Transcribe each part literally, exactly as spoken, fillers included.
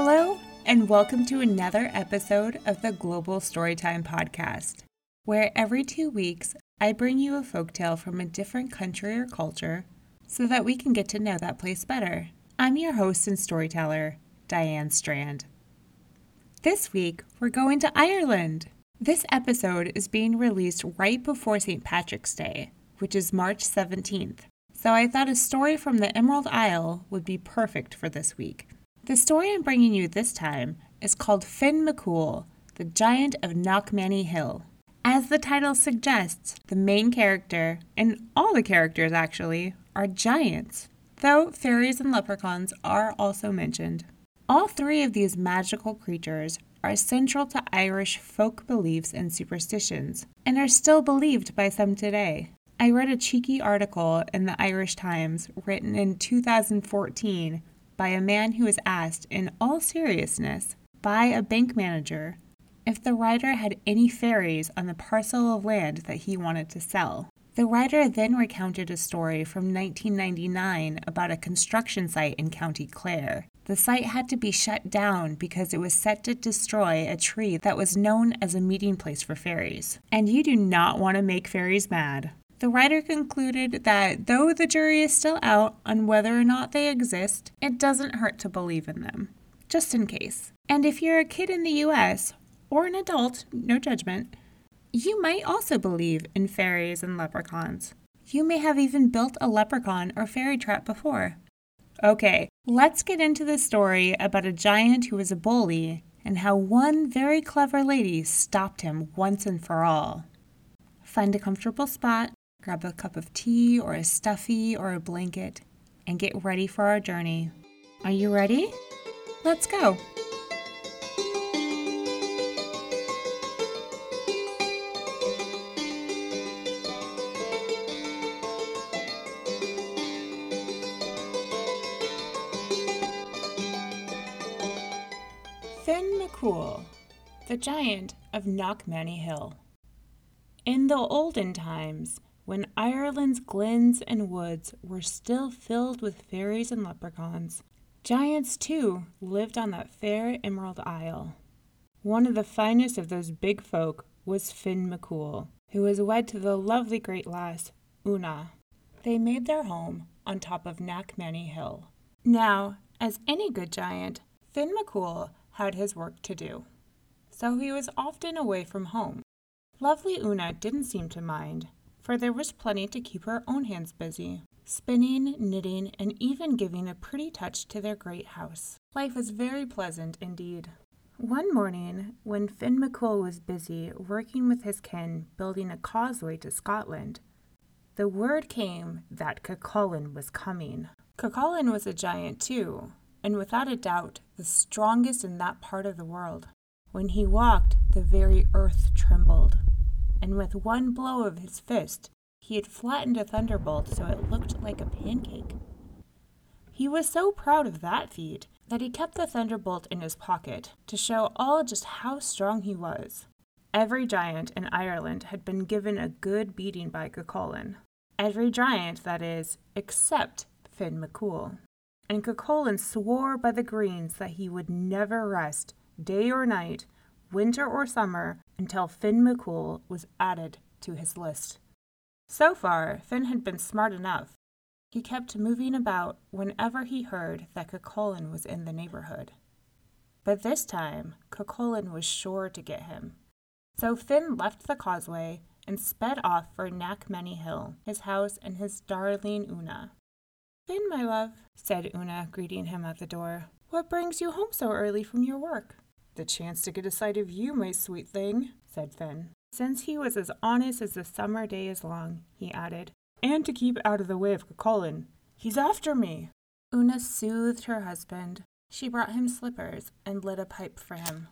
Hello, and welcome to another episode of the Global Storytime Podcast, where every two weeks I bring you a folktale from a different country or culture so that we can get to know that place better. I'm your host and storyteller, Diane Strand. This week, we're going to Ireland. This episode is being released right before Saint Patrick's Day, which is March seventeenth, so I thought a story from the Emerald Isle would be perfect for this week. The story I'm bringing you this time is called Finn MacCool, the Giant of Knockmany Hill. As the title suggests, the main character, and all the characters actually, are giants, though fairies and leprechauns are also mentioned. All three of these magical creatures are central to Irish folk beliefs and superstitions, and are still believed by some today. I read a cheeky article in the Irish Times written in two thousand fourteen by a man who was asked, in all seriousness, by a bank manager if the writer had any fairies on the parcel of land that he wanted to sell. The writer then recounted a story from nineteen ninety-nine about a construction site in County Clare. The site had to be shut down because it was set to destroy a tree that was known as a meeting place for fairies. And you do not want to make fairies mad. The writer concluded that though the jury is still out on whether or not they exist, it doesn't hurt to believe in them, just in case. And if you're a kid in the U S, or an adult, no judgment, you might also believe in fairies and leprechauns. You may have even built a leprechaun or fairy trap before. Okay, let's get into the story about a giant who was a bully and how one very clever lady stopped him once and for all. Find a comfortable spot. Grab a cup of tea or a stuffy or a blanket and get ready for our journey. Are you ready? Let's go! Finn MacCool, the Giant of Knockmany Hill. In the olden times, when Ireland's glens and woods were still filled with fairies and leprechauns, giants, too, lived on that fair Emerald Isle. One of the finest of those big folk was Finn MacCool, who was wed to the lovely great lass, Una. They made their home on top of Knockmany Hill. Now, as any good giant, Finn MacCool had his work to do, so he was often away from home. Lovely Una didn't seem to mind, for there was plenty to keep her own hands busy, spinning, knitting, and even giving a pretty touch to their great house. Life was very pleasant indeed. One morning, when Finn MacCool was busy working with his kin building a causeway to Scotland, the word came that Cuchulainn was coming. Cuchulainn was a giant too, and without a doubt, the strongest in that part of the world. When he walked, the very earth trembled, and with one blow of his fist, he had flattened a thunderbolt so it looked like a pancake. He was so proud of that feat that he kept the thunderbolt in his pocket to show all just how strong he was. Every giant in Ireland had been given a good beating by Cuchulainn. Every giant, that is, except Finn MacCool. And Cuchulainn swore by the greens that he would never rest, day or night, winter or summer, until Finn MacCool was added to his list. So far, Finn had been smart enough. He kept moving about whenever he heard that Cuchulainn was in the neighborhood. But this time, Cuchulainn was sure to get him. So Finn left the causeway and sped off for Knockmany Hill, his house and his darling Una. "Finn, my love," said Una, greeting him at the door, "what brings you home so early from your work?" "The chance to get a sight of you, my sweet thing," said Finn. Since he was as honest as the summer day is long, he added, "and to keep out of the way of Cuchulainn. He's after me." Una soothed her husband. She brought him slippers and lit a pipe for him.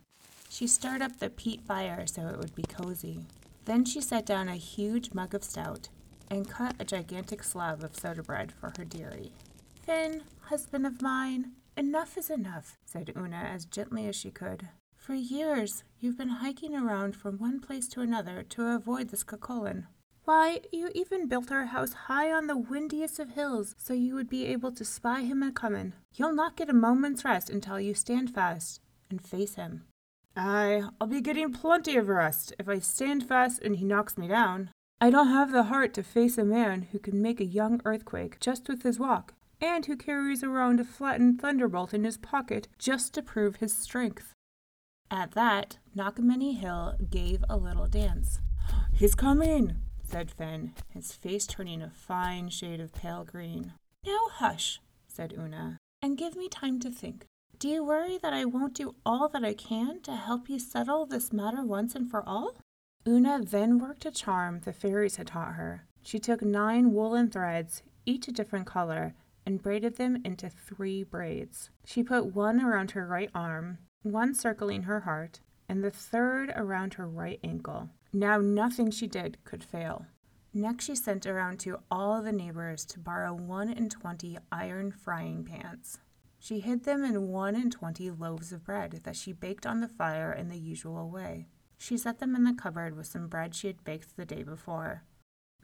She stirred up the peat fire so it would be cozy. Then she set down a huge mug of stout and cut a gigantic slab of soda bread for her dearie. "Finn, husband of mine, enough is enough," said Una as gently as she could. "For years, you've been hiking around from one place to another to avoid this Cuchulainn. Why, you even built our house high on the windiest of hills so you would be able to spy him a comin'. You'll not get a moment's rest until you stand fast and face him. Aye, I'll be getting plenty of rest if I stand fast and he knocks me down. I don't have the heart to face a man who can make a young earthquake just with his walk, and who carries around a flattened thunderbolt in his pocket just to prove his strength. At that, Knockmany Hill gave a little dance. "He's coming," said Finn, his face turning a fine shade of pale green. "Now hush," said Una, "and give me time to think. Do you worry that I won't do all that I can to help you settle this matter once and for all?" Una then worked a charm the fairies had taught her. She took nine woolen threads, each a different color, and braided them into three braids. She put one around her right arm, one circling her heart, and the third around her right ankle. Now nothing she did could fail. Next she sent around to all the neighbors to borrow one and twenty iron frying pans. She hid them in one and twenty loaves of bread that she baked on the fire in the usual way. She set them in the cupboard with some bread she had baked the day before.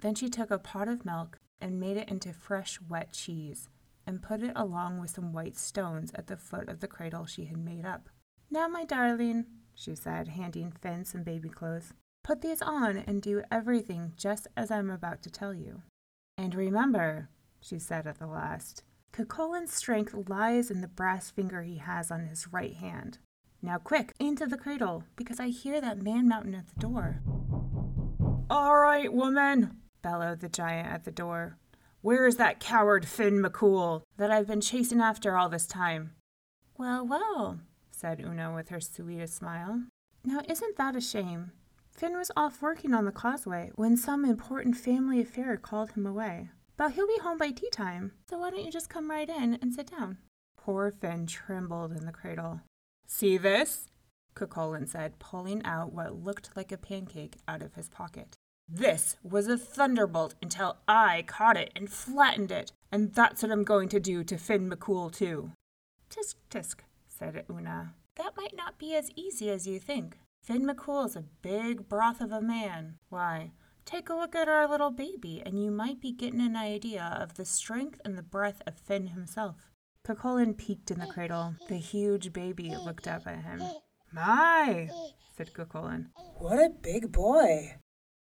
Then she took a pot of milk and made it into fresh, wet cheese, and put it along with some white stones at the foot of the cradle she had made up. "Now, my darling," she said, handing Finn some baby clothes, "put these on and do everything just as I'm about to tell you. And remember," she said at the last, "Cucullin's strength lies in the brass finger he has on his right hand. Now quick, into the cradle, because I hear that man mountain at the door." "All right, woman," bellowed the giant at the door. "Where is that coward Finn McCool that I've been chasing after all this time?" "Well, well," said Una with her sweetest smile. "Now isn't that a shame? Finn was off working on the causeway when some important family affair called him away. But he'll be home by tea time, so why don't you just come right in and sit down?" Poor Finn trembled in the cradle. "See this?" Cucullin said, pulling out what looked like a pancake out of his pocket. "This was a thunderbolt until I caught it and flattened it, and that's what I'm going to do to Finn McCool, too." "Tisk, tisk," said Una. "That might not be as easy as you think. Finn McCool's a big broth of a man. Why, take a look at our little baby, and you might be getting an idea of the strength and the breadth of Finn himself." Cucullin peeked in the cradle. The huge baby looked up at him. "My," said Cucullin, "what a big boy."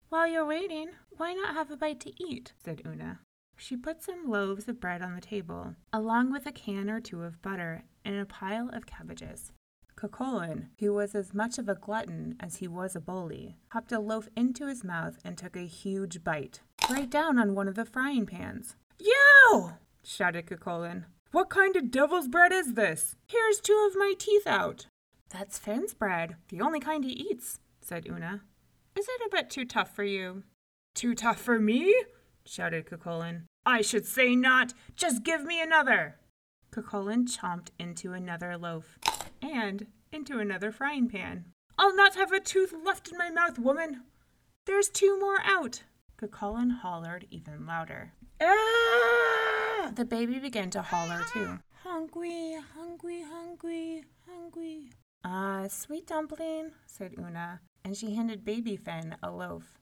"While you're waiting, why not have a bite to eat?" said Una. She put some loaves of bread on the table, along with a can or two of butter and a pile of cabbages. Cucullin, who was as much of a glutton as he was a bully, popped a loaf into his mouth and took a huge bite, right down on one of the frying pans. "You!" shouted Cucullin. "What kind of devil's bread is this? Here's two of my teeth out." "That's Finn's bread, the only kind he eats," said Una. "Is it a bit too tough for you?" "Too tough for me?" shouted Cucullin. "I should say not. Just give me another." Cucullin chomped into another loaf and into another frying pan. "I'll not have a tooth left in my mouth, woman. There's two more out." Cucullin hollered even louder. "Ah!" The baby began to holler too. "Hungry, hungry, hungry, hungry." "Ah, sweet dumpling," said Una, and she handed baby Finn a loaf.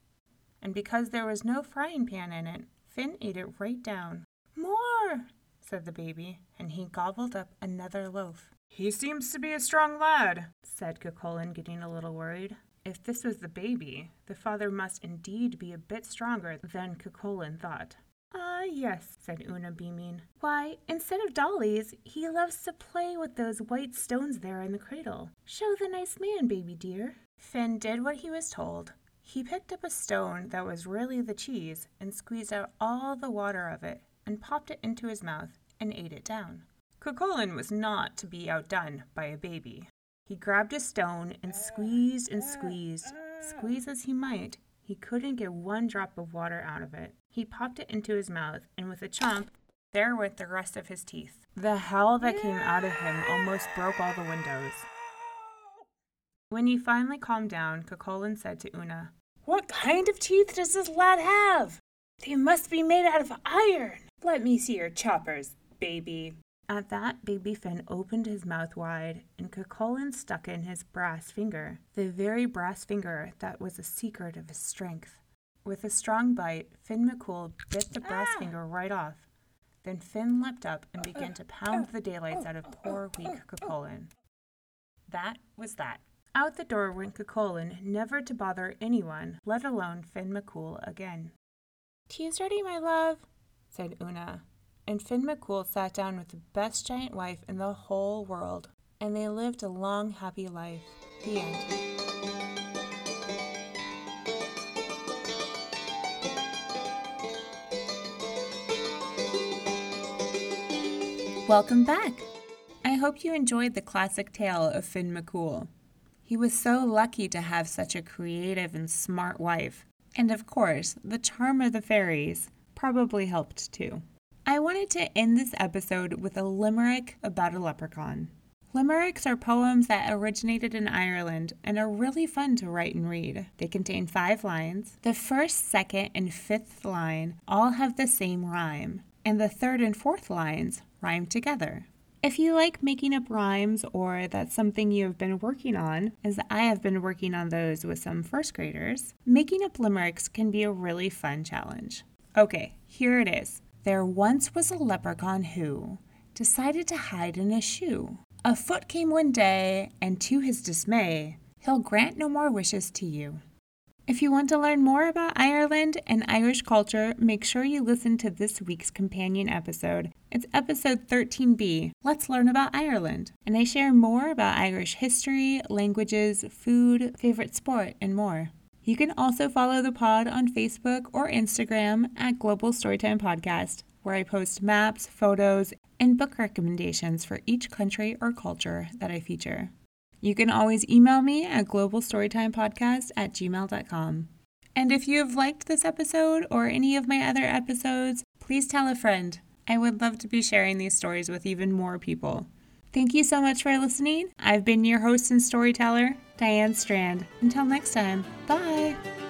And because there was no frying pan in it, Finn ate it right down. "More," said the baby, and he gobbled up another loaf. "He seems to be a strong lad," said Cucullin, getting a little worried. If this was the baby, the father must indeed be a bit stronger than Cucullin thought. "Ah, yes," said Una, beaming. "Why, instead of dollies, he loves to play with those white stones there in the cradle. Show the nice man, baby dear." Finn did what he was told. He picked up a stone that was really the cheese and squeezed out all the water of it and popped it into his mouth and ate it down. Cucullin was not to be outdone by a baby. He grabbed a stone and squeezed and squeezed. Squeeze as he might, he couldn't get one drop of water out of it. He popped it into his mouth, and with a chomp, there went the rest of his teeth. The howl that came out of him almost broke all the windows. When he finally calmed down, Cucullin said to Una, "What kind of teeth does this lad have? They must be made out of iron. Let me see your choppers, baby." At that, baby Finn opened his mouth wide, and Cucullin stuck in his brass finger, the very brass finger that was the secret of his strength. With a strong bite, Finn McCool bit the brass ah. finger right off. Then Finn leapt up and began to pound the daylights out of poor, weak Cucullin. That was that. Out the door went Cucullin, never to bother anyone, let alone Finn McCool again. "Tea is ready, my love," said Una. And Finn McCool sat down with the best giant wife in the whole world, and they lived a long, happy life. The end. Welcome back! I hope you enjoyed the classic tale of Finn McCool. He was so lucky to have such a creative and smart wife. And of course, the charm of the fairies probably helped too. I wanted to end this episode with a limerick about a leprechaun. Limericks are poems that originated in Ireland and are really fun to write and read. They contain five lines. The first, second, and fifth line all have the same rhyme, and the third and fourth lines rhyme together. If you like making up rhymes, or that's something you have been working on, as I have been working on those with some first graders, making up limericks can be a really fun challenge. Okay, here it is. There once was a leprechaun who decided to hide in a shoe. A foot came one day, and to his dismay, he'll grant no more wishes to you. If you want to learn more about Ireland and Irish culture, make sure you listen to this week's companion episode. It's episode thirteen B, Let's Learn About Ireland. And I share more about Irish history, languages, food, favorite sport, and more. You can also follow the pod on Facebook or Instagram at Global Storytime Podcast, where I post maps, photos, and book recommendations for each country or culture that I feature. You can always email me at globalstorytimepodcast at gmail dot com. And if you have liked this episode or any of my other episodes, please tell a friend. I would love to be sharing these stories with even more people. Thank you so much for listening. I've been your host and storyteller, Diane Strand. Until next time, bye!